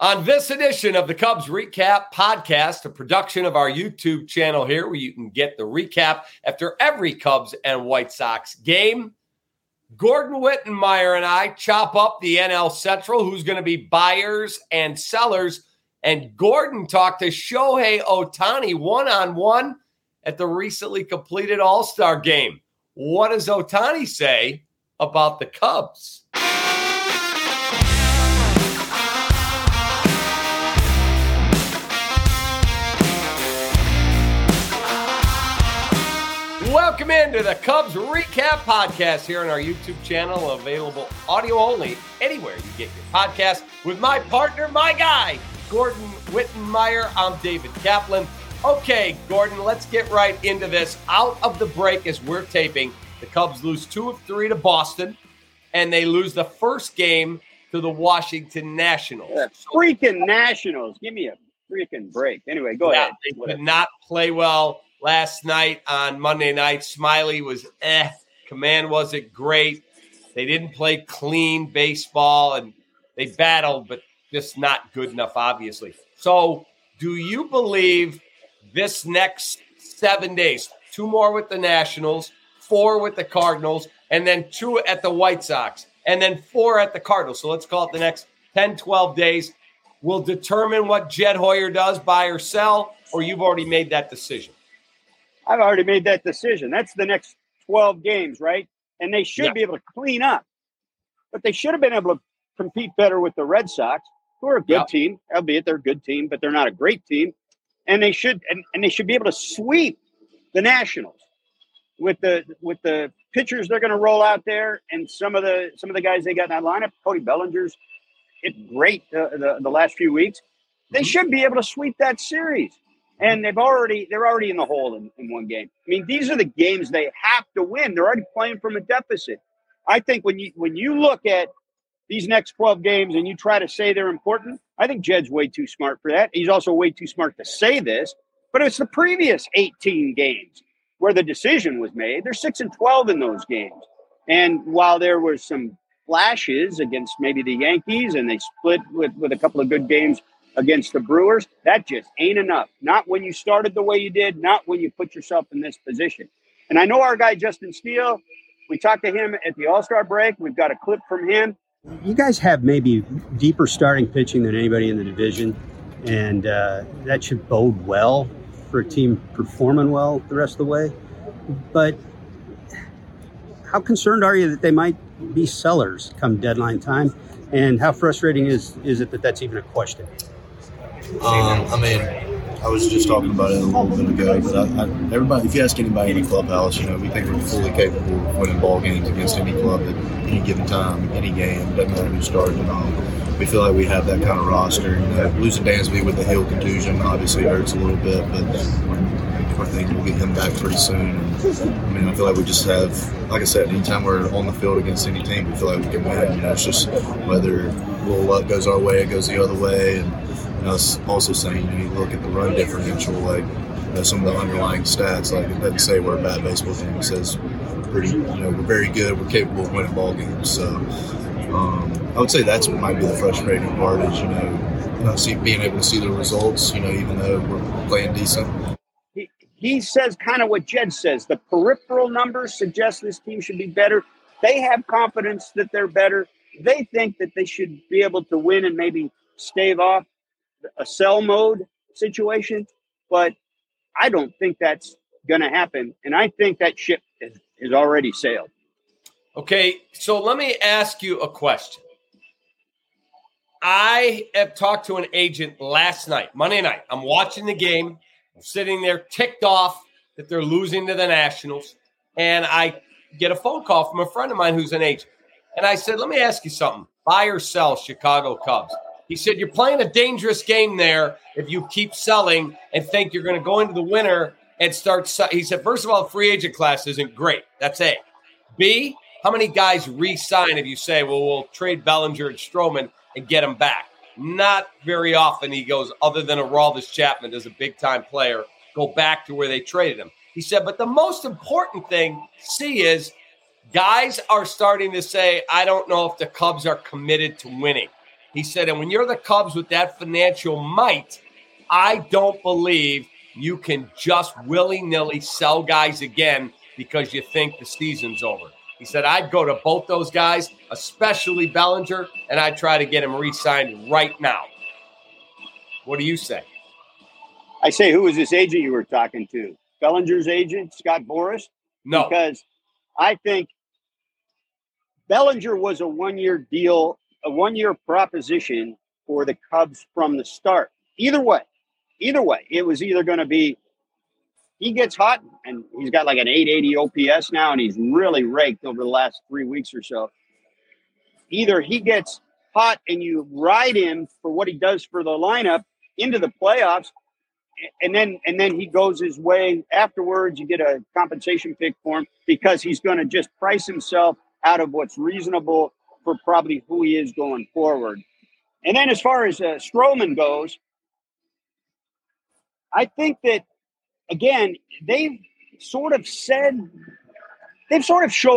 On this edition of the Cubs Recap Podcast, a production of our YouTube channel here where you can get the recap after every Cubs and White Sox game, Gordon Wittenmeyer and I chop up the NL Central, who's going to be buyers and sellers, and Gordon talked to Shohei Ohtani one-on-one at the recently completed All-Star game. What does Ohtani say about the Cubs? Welcome into the Cubs Recap Podcast here on our YouTube channel, available audio only anywhere you get your podcast with my partner, my guy, Gordon Wittenmeyer. I'm David Kaplan. Okay, Gordon, let's get right into this. Out of the break as we're taping, the Cubs lose 2 of 3 to Boston, and they lose the first game to the Washington Nationals. The freaking Nationals. Give me a freaking break. Anyway, go ahead. They did not play well. Last night on Monday night, Smiley was command wasn't great. They didn't play clean baseball, and they battled, but just not good enough, obviously. So do you believe this next 7 days, 2 more with the Nationals, 4 with the Cardinals, and then 2 at the White Sox, and then 4 at the Cardinals, so let's call it the next 10, 12 days, will determine what Jed Hoyer does, buy or sell, or you've already made that decision? I've already made that decision. That's the next 12 games, right? And they should be able to clean up. But they should have been able to compete better with the Red Sox, who are a good team, albeit they're a good team, but they're not a great team. And they should and they should be able to sweep the Nationals with the pitchers they're going to roll out there, and some of the guys they got in that lineup. Cody Bellinger's hit great the last few weeks. They should be able to sweep that series. And they're already in the hole in one game. I mean, these are the games they have to win. They're already playing from a deficit. I think when you look at these next 12 games and you try to say they're important, I think Jed's way too smart for that. He's also way too smart to say this, but it's the previous 18 games where the decision was made. They're 6-12 in those games. And while there were some flashes against maybe the Yankees, and they split with a couple of good games against the Brewers, that just ain't enough. Not when you started the way you did, not when you put yourself in this position. And I know our guy, Justin Steele, we talked to him at the All-Star break. We've got a clip from him. You guys have maybe deeper starting pitching than anybody in the division, and that should bode well for a team performing well the rest of the way. But how concerned are you that they might be sellers come deadline time? And how frustrating is it that that's even a question? I was just talking about it a little bit ago, but everybody—if you ask anybody in the clubhouse, you know, we think we're fully capable of winning ball games against any club at any given time, any game. Doesn't matter who started and all. We feel like we have that kind of roster. You know, losing Dansby with a heel contusion obviously hurts a little bit, but I think we'll get him back pretty soon. I mean, I feel like we just have, like I said, anytime we're on the field against any team, we feel like we can win. You know, it's just whether a little luck goes our way, it goes the other way, and. And I was also saying, you know, you look at the run differential, like, you know, some of the underlying stats, like, it doesn't say we're a bad baseball team. It says we're very good, we're capable of winning ball games. So I would say that's what might be the frustrating part is, you know, being able to see the results, you know, even though we're playing decent. He says kind of what Jed says. The peripheral numbers suggest this team should be better. They have confidence that they're better. They think that they should be able to win and maybe stave off a sell mode situation, but I don't think that's going to happen. And I think that ship is already sailed. Okay. So let me ask you a question. I have talked to an agent last night, Monday night. I'm watching the game. I'm sitting there ticked off that they're losing to the Nationals. And I get a phone call from a friend of mine who's an agent. And I said, let me ask you something. Buy or sell Chicago Cubs? He said, you're playing a dangerous game there if you keep selling and think you're going to go into the winter and start. He said, first of all, the free agent class isn't great. That's A. B, how many guys re-sign if you say, well, we'll trade Bellinger and Stroman and get them back? Not very often, he goes, other than Aroldis Chapman as a big-time player, go back to where they traded him. He said, but the most important thing, C, is guys are starting to say, I don't know if the Cubs are committed to winning. He said, and when you're the Cubs with that financial might, I don't believe you can just willy-nilly sell guys again because you think the season's over. He said, I'd go to both those guys, especially Bellinger, and I'd try to get him re-signed right now. What do you say? I say, who was this agent you were talking to? Bellinger's agent, Scott Boras? No. Because I think Bellinger was a one-year deal, a one-year proposition for the Cubs from the start. Either way, it was either going to be he gets hot and he's got like an 880 OPS now and he's really raked over the last 3 weeks or so. Either he gets hot and you ride him for what he does for the lineup into the playoffs, and then he goes his way afterwards. You get a compensation pick for him because he's going to just price himself out of what's reasonable for probably who he is going forward. And then as far as Stroman goes, I think that, again, they've sort of showed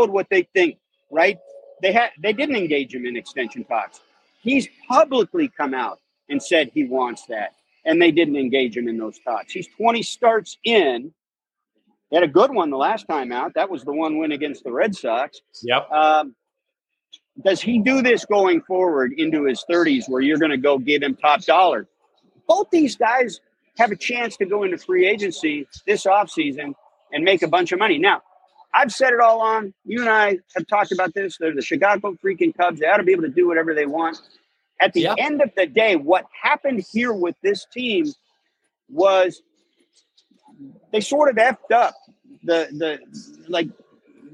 what they think, right? They didn't engage him in extension talks. He's publicly come out and said he wants that, and they didn't engage him in those talks. He's 20 starts in. He had a good one the last time out. That was the one win against the Red Sox. Yep. Does he do this going forward into his 30s where you're going to go give him top dollar? Both these guys have a chance to go into free agency this offseason and make a bunch of money. Now, I've said it all along. You and I have talked about this. They're the Chicago freaking Cubs. They ought to be able to do whatever they want. At the end of the day, what happened here with this team was they sort of effed up. Like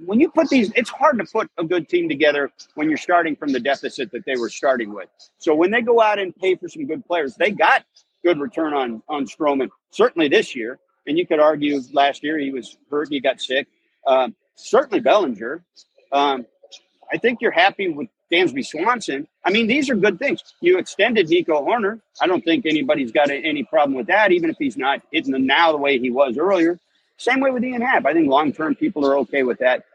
when you put these, it's hard to put a good team together when you're starting from the deficit that they were starting with. So when they go out and pay for some good players, they got good return on Stroman, certainly this year. And you could argue last year he was hurt, he got sick. Certainly Bellinger. I think you're happy with Dansby Swanson. I mean, these are good things. You extended Nico Horner. I don't think anybody's got any problem with that, even if he's not hitting them now the way he was earlier. Same way with Ian Happ. I think long-term people are okay with that.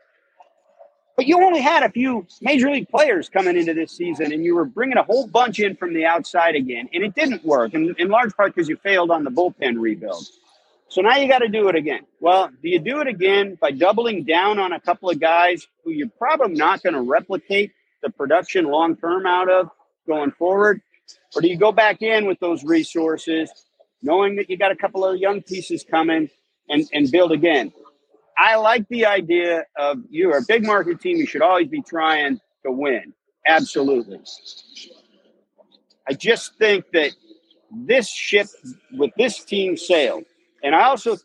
But you only had a few major league players coming into this season, and you were bringing a whole bunch in from the outside again, and it didn't work, in large part because you failed on the bullpen rebuild. So now you got to do it again. Well, do you do it again by doubling down on a couple of guys who you're probably not going to replicate the production long-term out of going forward? Or do you go back in with those resources, knowing that you got a couple of young pieces coming and build again? I like the idea of you're a big market team. You should always be trying to win. Absolutely. I just think that this ship with this team sailed. And I just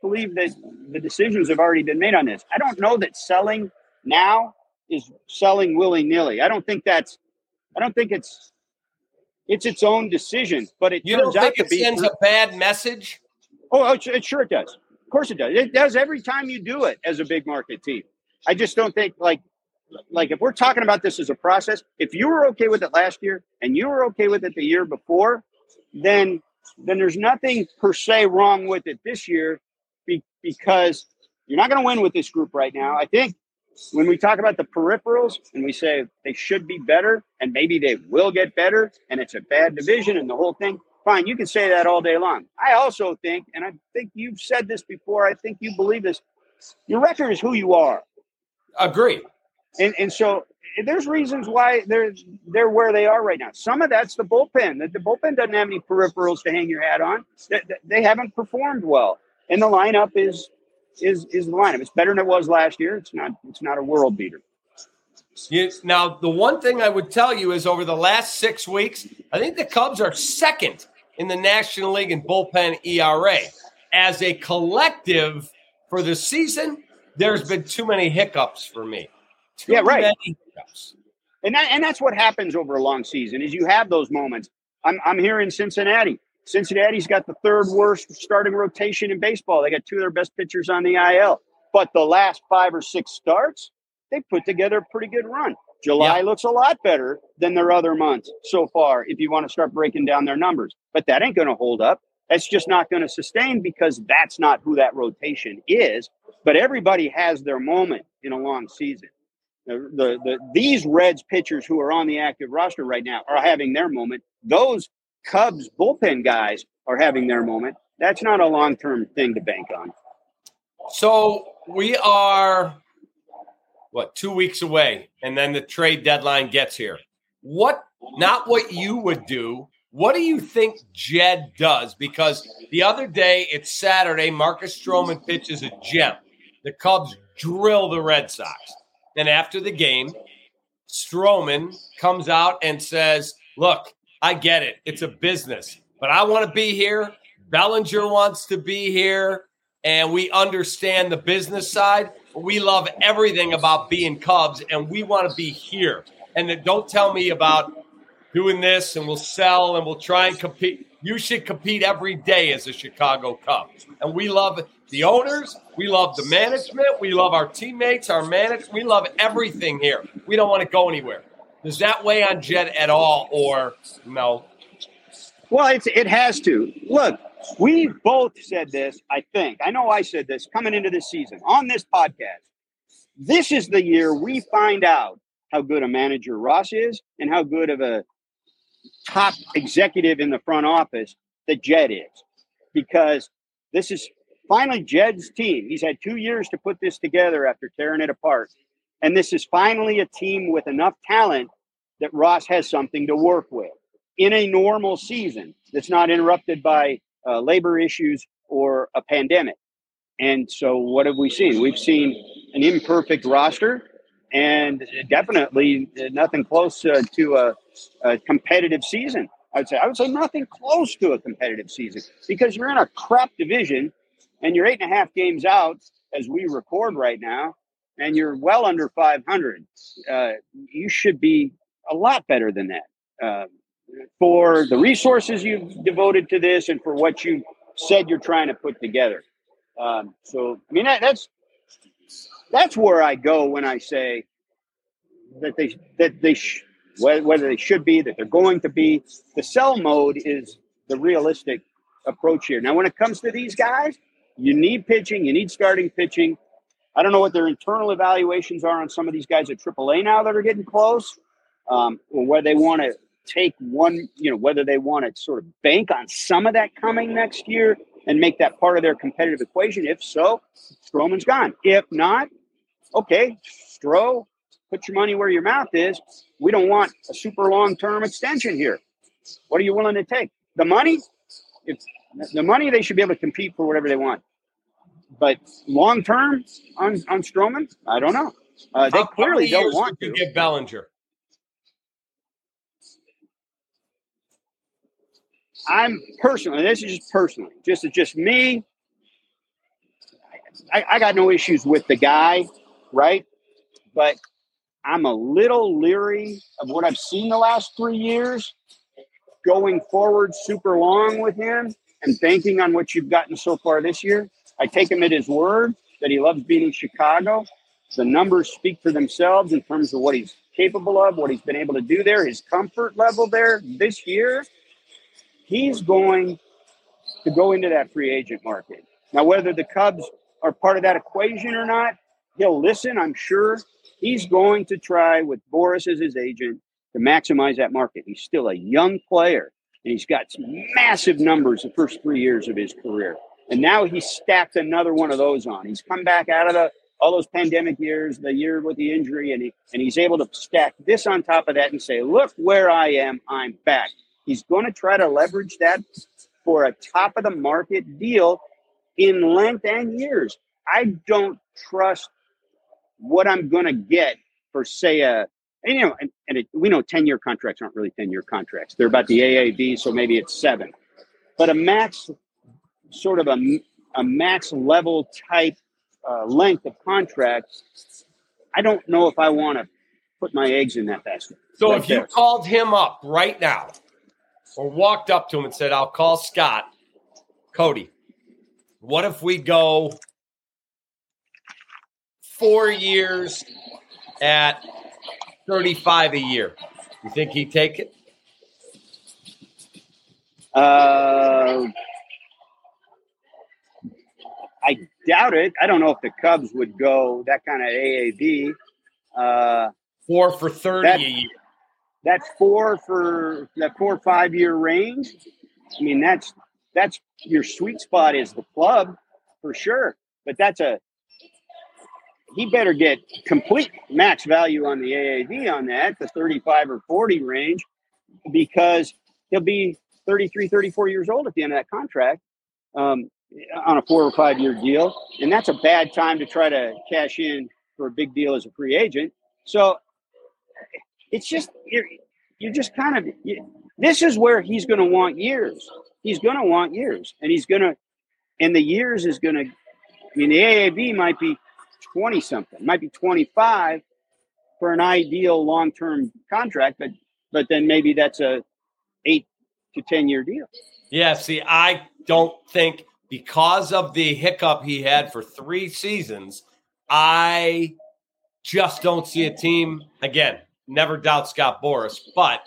believe that the decisions have already been made on this. I don't know that selling now is selling willy-nilly. I don't think it's its own decision, but it turns out to be. You don't think it sends a bad message? Oh, it sure does. Of course it does. It does every time you do it as a big market team. I just don't think like if we're talking about this as a process, if you were okay with it last year and you were okay with it the year before, then there's nothing per se wrong with it this year because you're not going to win with this group right now. I think when we talk about the peripherals and we say they should be better and maybe they will get better and it's a bad division and the whole thing, fine, you can say that all day long. I also think, and I think you've said this before, I think you believe this, your record is who you are. Agree. And so there's reasons why they're where they are right now. Some of that's the bullpen. The bullpen doesn't have any peripherals to hang your hat on. They haven't performed well. And the lineup is the lineup. It's better than it was last year. It's not a world beater. Now, the one thing I would tell you is over the last 6 weeks, I think the Cubs are second in the National League in bullpen ERA. As a collective for the season, there's been too many hiccups for me. Too many hiccups. And that's what happens over a long season is you have those moments. I'm here in Cincinnati. Cincinnati's got the third worst starting rotation in baseball. They got two of their best pitchers on the IL. But the last 5 or 6 starts, they put together a pretty good run. July looks a lot better than their other months so far if you want to start breaking down their numbers. But that ain't going to hold up. That's just not going to sustain because that's not who that rotation is. But everybody has their moment in a long season. These Reds pitchers who are on the active roster right now are having their moment. Those Cubs bullpen guys are having their moment. That's not a long-term thing to bank on. So we are, 2 weeks away, and then the trade deadline gets here. Not what you would do. What do you think Jed does? Because the other day, it's Saturday, Marcus Stroman pitches a gem. The Cubs drill the Red Sox. Then after the game, Stroman comes out and says, look, I get it. It's a business. But I want to be here. Bellinger wants to be here. And we understand the business side. We love everything about being Cubs, and we want to be here. And don't tell me about doing this and we'll sell and we'll try and compete. You should compete every day as a Chicago Cubs. And we love the owners. We love the management. We love our teammates, our managers. We love everything here. We don't want to go anywhere. Does that weigh on Jed at all or no? Well, it has to. Look, we both said this, I think. I know I said this coming into this season on this podcast. This is the year we find out how good a manager Ross is and how good of a top executive in the front office that Jed is. Because this is finally Jed's team. He's had 2 years to put this together after tearing it apart. And this is finally a team with enough talent that Ross has something to work with in a normal season that's not interrupted by labor issues or a pandemic. And so what have we seen? We've seen an imperfect roster and definitely nothing close to a competitive season. I would say nothing close to a competitive season because you're in a crap division and you're 8.5 games out as we record right now, and you're well under 500. You should be a lot better than that. For the resources you've devoted to this and for what you said you're trying to put together. That's where I go when I say that whether they should be, that they're going to be. The sell mode is the realistic approach here. Now, when it comes to these guys, you need pitching. You need starting pitching. I don't know what their internal evaluations are on some of these guys at AAA now that are getting close, or whether they want to take one, whether they want to sort of bank on some of that coming next year and make that part of their competitive equation. If so, Stroman's gone. If not, okay, Stro, put your money where your mouth is. We don't want a super long-term extension here. What are you willing to take? The money? If the money, they should be able to compete for whatever they want. But long-term on Stroman, I don't know. They clearly don't want to. How many years did you give Bellinger? This is just me. I got no issues with the guy, right? But I'm a little leery of what I've seen the last 3 years going forward super long with him and banking on what you've gotten so far this year. I take him at his word that he loves being in Chicago. The numbers speak for themselves in terms of what he's capable of, what he's been able to do there, his comfort level there this year. He's going to go into that free agent market. Now, whether the Cubs are part of that equation or not, he'll listen, I'm sure. He's going to try with Boras as his agent to maximize that market. He's still a young player, and he's got some massive numbers the first 3 years of his career. And now he's stacked another one of those on. He's come back out of all those pandemic years, the year with the injury, and he's able to stack this on top of that and say, look where I am, I'm back. He's going to try to leverage that for a top-of-the-market deal in length and years. I don't trust what I'm going to get for, say, we know 10-year contracts aren't really 10-year contracts. They're about the AAV, so maybe it's 7. But a max, sort of a max-level type length of contracts, I don't know if I want to put my eggs in that basket. So if you called him up right now, or walked up to him and said, I'll call Scott. Cody, what if we go 4 years at 35 a year? You think he'd take it? I doubt it. I don't know if the Cubs would go that kind of AAV. Four for 30 a year. That's four for that 4 or 5 year range. I mean, that's your sweet spot is the club for sure. But that's he better get complete max value on the AAV on that, the 35 or 40 range, because he'll be 33, 34 years old at the end of that contract on a 4 or 5 year deal. And that's a bad time to try to cash in for a big deal as a free agent. So it's just, you're just kind of, this is where he's going to want years. He's going to want years and the years is going to, I mean, the AAV might be 20 something, might be 25 for an ideal long-term contract, but then maybe that's a 8 to 10 year deal. Yeah. See, I don't think because of the hiccup he had for 3 seasons, I just don't see a team again. Never doubt Scott Boras, but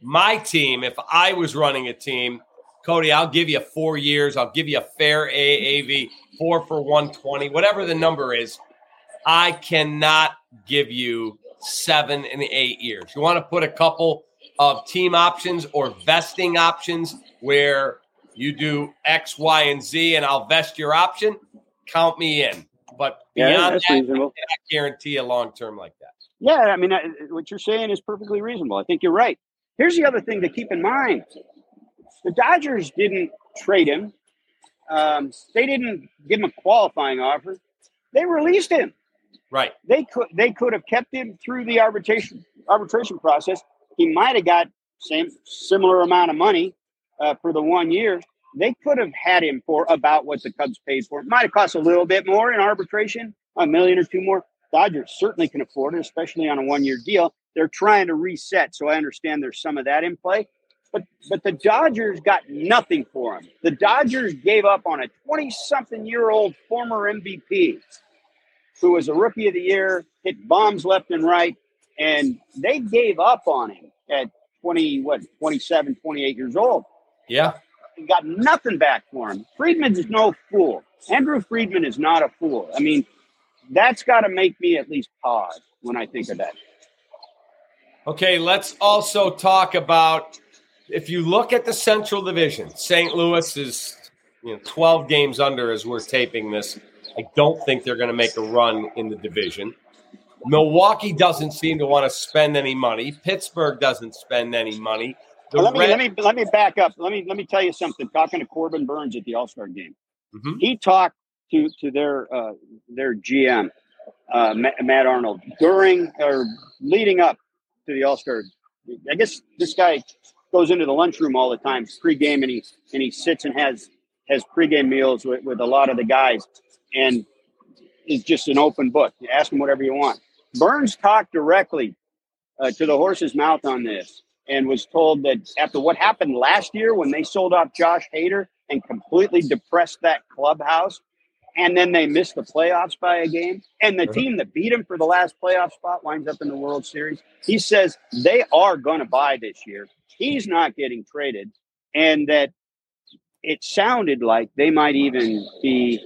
my team, if I was running a team, Cody, I'll give you 4 years. I'll give you a fair AAV, 4 for 120, whatever the number is. I cannot give you 7 and 8 years. You want to put a couple of team options or vesting options where you do X, Y, and Z, and I'll vest your option. Count me in. But beyond that, I cannot guarantee a long term like that. Yeah, I mean, what you're saying is perfectly reasonable. I think you're right. Here's the other thing to keep in mind. The Dodgers didn't trade him. They didn't give him a qualifying offer. They released him. Right. They could have kept him through the arbitration process. He might have got similar amount of money for the 1 year. They could have had him for about what the Cubs paid for. It might have cost a little bit more in arbitration, $1 million or $2 million more. Dodgers certainly can afford it, especially on a 1 year deal. They're trying to reset, so I understand there's some of that in play. But the Dodgers got nothing for him. The Dodgers gave up on a 20-something-year-old former MVP who was a rookie of the year, hit bombs left and right, and they gave up on him at 27, 28 years old. Yeah. He got nothing back for him. Friedman is no fool. Andrew Friedman is not a fool. I mean, that's got to make me at least pause when I think of that. Okay, let's also talk about, if you look at the Central Division, St. Louis is 12 games under as we're taping this. I don't think they're going to make a run in the division. Milwaukee doesn't seem to want to spend any money. Pittsburgh doesn't spend any money. Let me back up. Let me tell you something. Talking to Corbin Burns at the All-Star game, he talked to their GM, Matt Arnold, during or leading up to the All-Star. I guess this guy goes into the lunchroom all the time pregame, and he sits and has pregame meals with a lot of the guys, and it's just an open book. You ask him whatever you want. Burns talked directly to the horse's mouth on this, and was told that after what happened last year when they sold off Josh Hader and completely depressed that clubhouse, and then they missed the playoffs by a game, and the team that beat them for the last playoff spot winds up in the World Series, he says they are going to buy this year. He's not getting traded, and that it sounded like they might even be,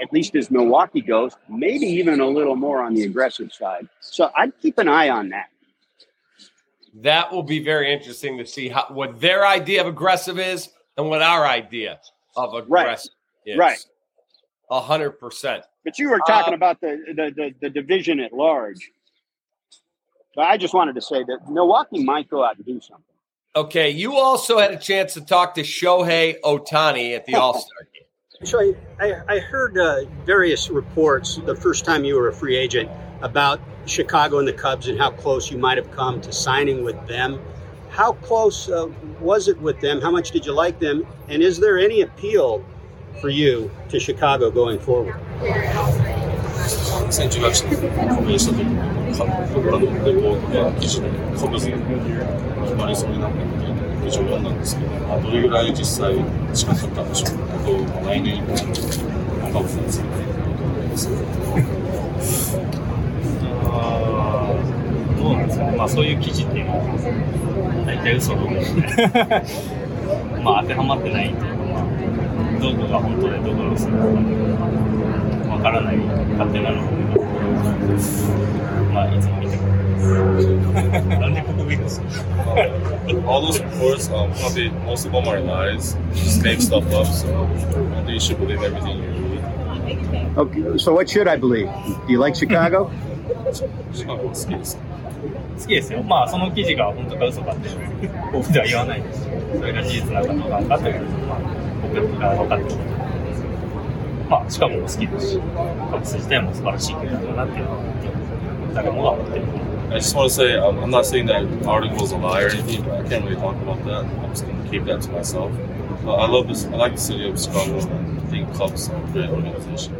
at least as Milwaukee goes, maybe even a little more on the aggressive side. So I'd keep an eye on that. That will be very interesting to see what their idea of aggressive is and what our idea of aggressive is. Right. 100%. But you were talking about the division at large. But I just wanted to say that Milwaukee might go out and do something. Okay, you also had a chance to talk to Shohei Ohtani at the All-Star game. So I heard various reports the first time you were a free agent about Chicago and the Cubs and how close you might have come to signing with them. How close was it with them? How much did you like them? And is there any appeal for you to Chicago going forward? 分からない勝手なのをまあいつも見てくるなんでここ見るんですかAll those reports probably most of them are lies just make stuff up so I don't think you should believe everything you read Okay, so what should I believe? Do you like Chicago? Chicago 好きです好きですよまあその記事が本当か嘘かって僕では言わないですそれが事実なのかどうかというまあ僕が分かってきてまあ、シカゴも好きですし、カブス自体も素晴らしい球団だなっていうのは誰もが思ってる。I just want to say I'm not saying that article's a lie or anything, but I can't really talk about that. I'm just going to keep that to myself. But I love this. I like the city of Chicago, and I think Cubs are a great organization.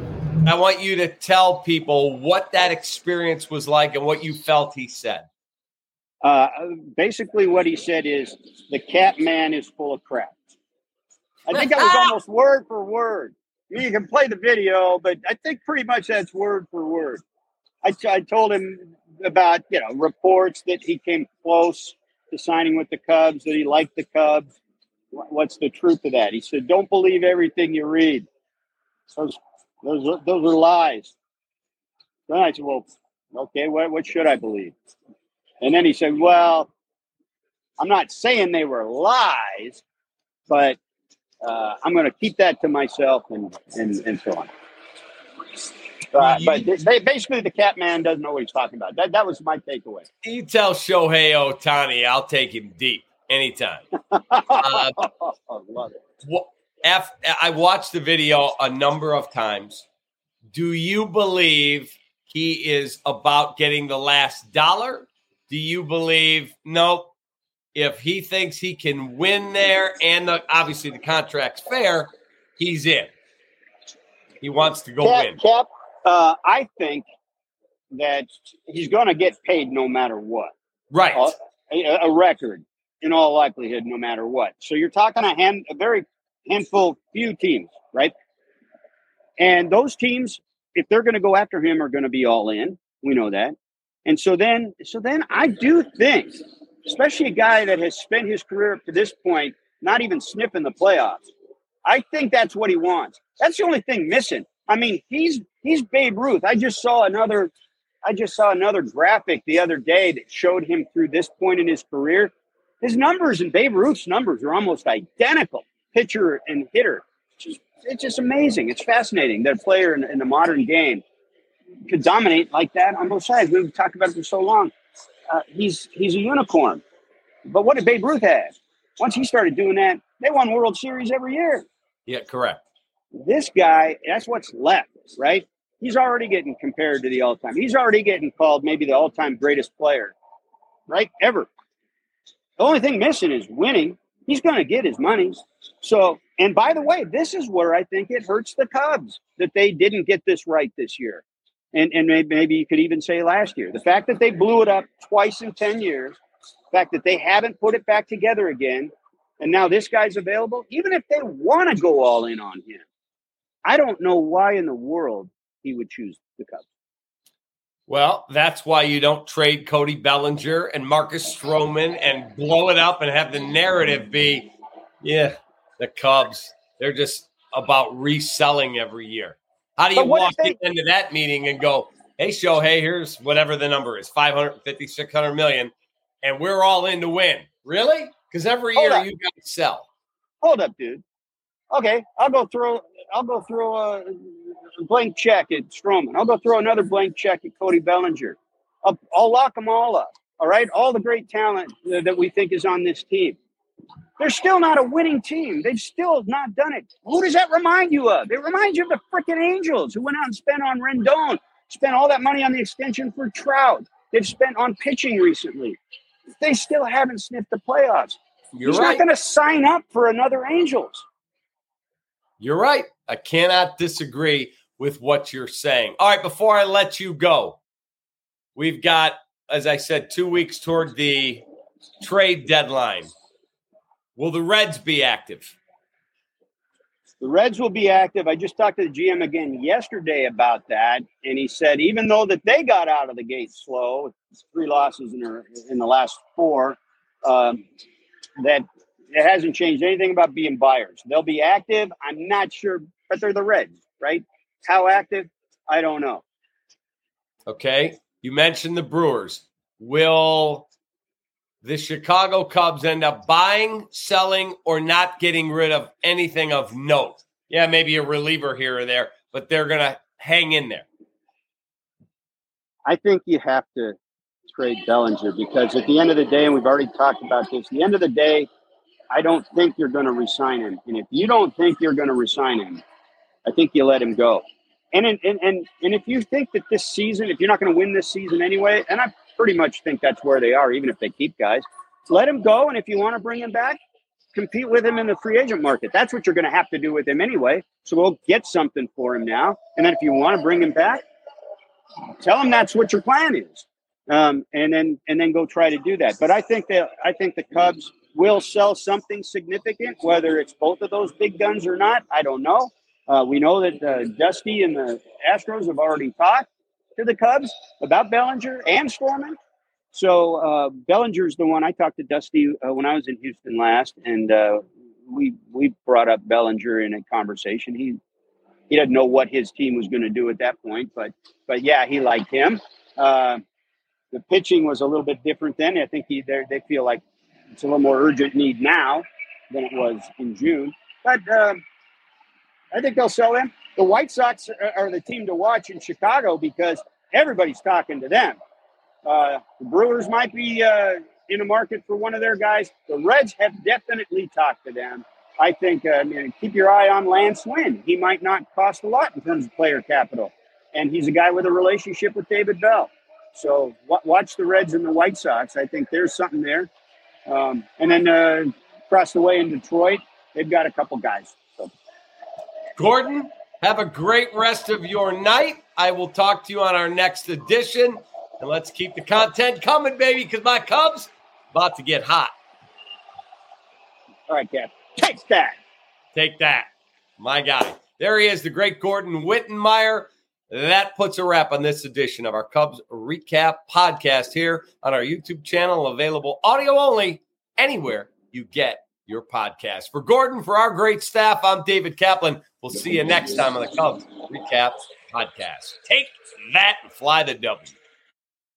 I want you to tell people what that experience was like and what you felt he said. Basically, what he said is the cat man is full of crap. I think that was almost word for word. You can play the video, but I think pretty much that's word for word. I told him about, you know, reports that he came close to signing with the Cubs, that he liked the Cubs. What's the truth of that? He said, don't believe everything you read. Those are lies. Then I said, well, okay, what should I believe? And then he said, well, I'm not saying they were lies, but I'm going to keep that to myself and so on. But they, basically, the cat man doesn't know what he's talking about. That was my takeaway. You tell Shohei Ohtani, I'll take him deep anytime. Love it. I watched the video a number of times. Do you believe he is about getting the last dollar? Do you believe, nope. If he thinks he can win there and obviously the contract's fair, he's in. He wants to go win. I think that he's going to get paid no matter what. Right. A record in all likelihood, no matter what. So you're talking a very handful, few teams, right? And those teams, if they're going to go after him, are going to be all in. We know that. And so then I do think – especially a guy that has spent his career up to this point, not even sniffing the playoffs. I think that's what he wants. That's the only thing missing. I mean, he's Babe Ruth. I just saw another graphic the other day that showed him through this point in his career. His numbers and Babe Ruth's numbers are almost identical, pitcher and hitter. It's just amazing. It's fascinating that a player in the modern game could dominate like that on both sides. We've talked about it for so long. He's a unicorn. But what did Babe Ruth have? Once he started doing that, they won World Series every year. Yeah, correct. This guy, that's what's left, right? He's already getting compared to the all-time. He's already getting called maybe the all-time greatest player, right, ever. The only thing missing is winning. He's going to get his money. So, and by the way, this is where I think it hurts the Cubs that they didn't get this right this year. And maybe you could even say last year. The fact that they blew it up twice in 10 years, the fact that they haven't put it back together again, and now this guy's available, even if they want to go all in on him, I don't know why in the world he would choose the Cubs. Well, that's why you don't trade Cody Bellinger and Marcus Stroman and blow it up and have the narrative be, yeah, the Cubs, they're just about reselling every year. How do you walk into that meeting and go, hey, Shohei, here's whatever the number is, $550, $600 million, and we're all in to win? Really? Because every year you got to sell. Hold up, dude. Okay, I'll go throw a blank check at Stroman. I'll go throw another blank check at Cody Bellinger. I'll lock them all up, all right? All the great talent that we think is on this team. They're still not a winning team. They've still not done it. Who does that remind you of? It reminds you of the freaking Angels who went out and spent on Rendon, spent all that money on the extension for Trout. They've spent on pitching recently. They still haven't sniffed the playoffs. He's not going to sign up for another Angels. You're right. I cannot disagree with what you're saying. All right, before I let you go, we've got, as I said, 2 weeks toward the trade deadline. Will the Reds be active? The Reds will be active. I just talked to the GM again yesterday about that, and he said even though that they got out of the gate slow, 3 losses in the last 4, that it hasn't changed anything about being buyers. They'll be active. I'm not sure, but they're the Reds, right? How active? I don't know. Okay. You mentioned the Brewers. Will the Chicago Cubs end up buying, selling, or not getting rid of anything of note? Yeah, maybe a reliever here or there, but they're going to hang in there. I think you have to trade Bellinger because at the end of the day, and we've already talked about this, at the end of the day, I don't think you're going to resign him. And if you don't think you're going to resign him, I think you let him go. And if you think that this season, if you're not going to win this season anyway, and I pretty much think that's where they are, even if they keep guys, let him go. And if you want to bring him back, compete with him in the free agent market. That's what you're going to have to do with him anyway. So we'll get something for him now. And then if you want to bring him back, tell him that's what your plan is. And then go try to do that. But I think the Cubs will sell something significant, whether it's both of those big guns or not. I don't know. We know that Dusty and the Astros have already talked to the Cubs about Bellinger and Stroman. So Bellinger's the one. I talked to Dusty when I was in Houston last, and we brought up Bellinger in a conversation. He didn't know what his team was going to do at that point, but yeah, he liked him. The pitching was a little bit different then. I think they feel like it's a little more urgent need now than it was in June, but. I think they'll sell him. The White Sox are the team to watch in Chicago because everybody's talking to them. The Brewers might be in the market for one of their guys. The Reds have definitely talked to them. I think keep your eye on Lance Lynn. He might not cost a lot in terms of player capital. And he's a guy with a relationship with David Bell. So watch the Reds and the White Sox. I think there's something there. And then across the way in Detroit, they've got a couple guys. Gordon, have a great rest of your night. I will talk to you on our next edition. And let's keep the content coming, baby, because my Cubs about to get hot. All right, Cap. Take that. Take that. My guy. There he is, the great Gordon Wittenmeyer. That puts a wrap on this edition of our Cubs Recap podcast here on our YouTube channel, available audio only anywhere you get your podcast. For Gordon, for our great staff, I'm David Kaplan. We'll see you next time on the Cubs Recap Podcast. Take that and fly the W.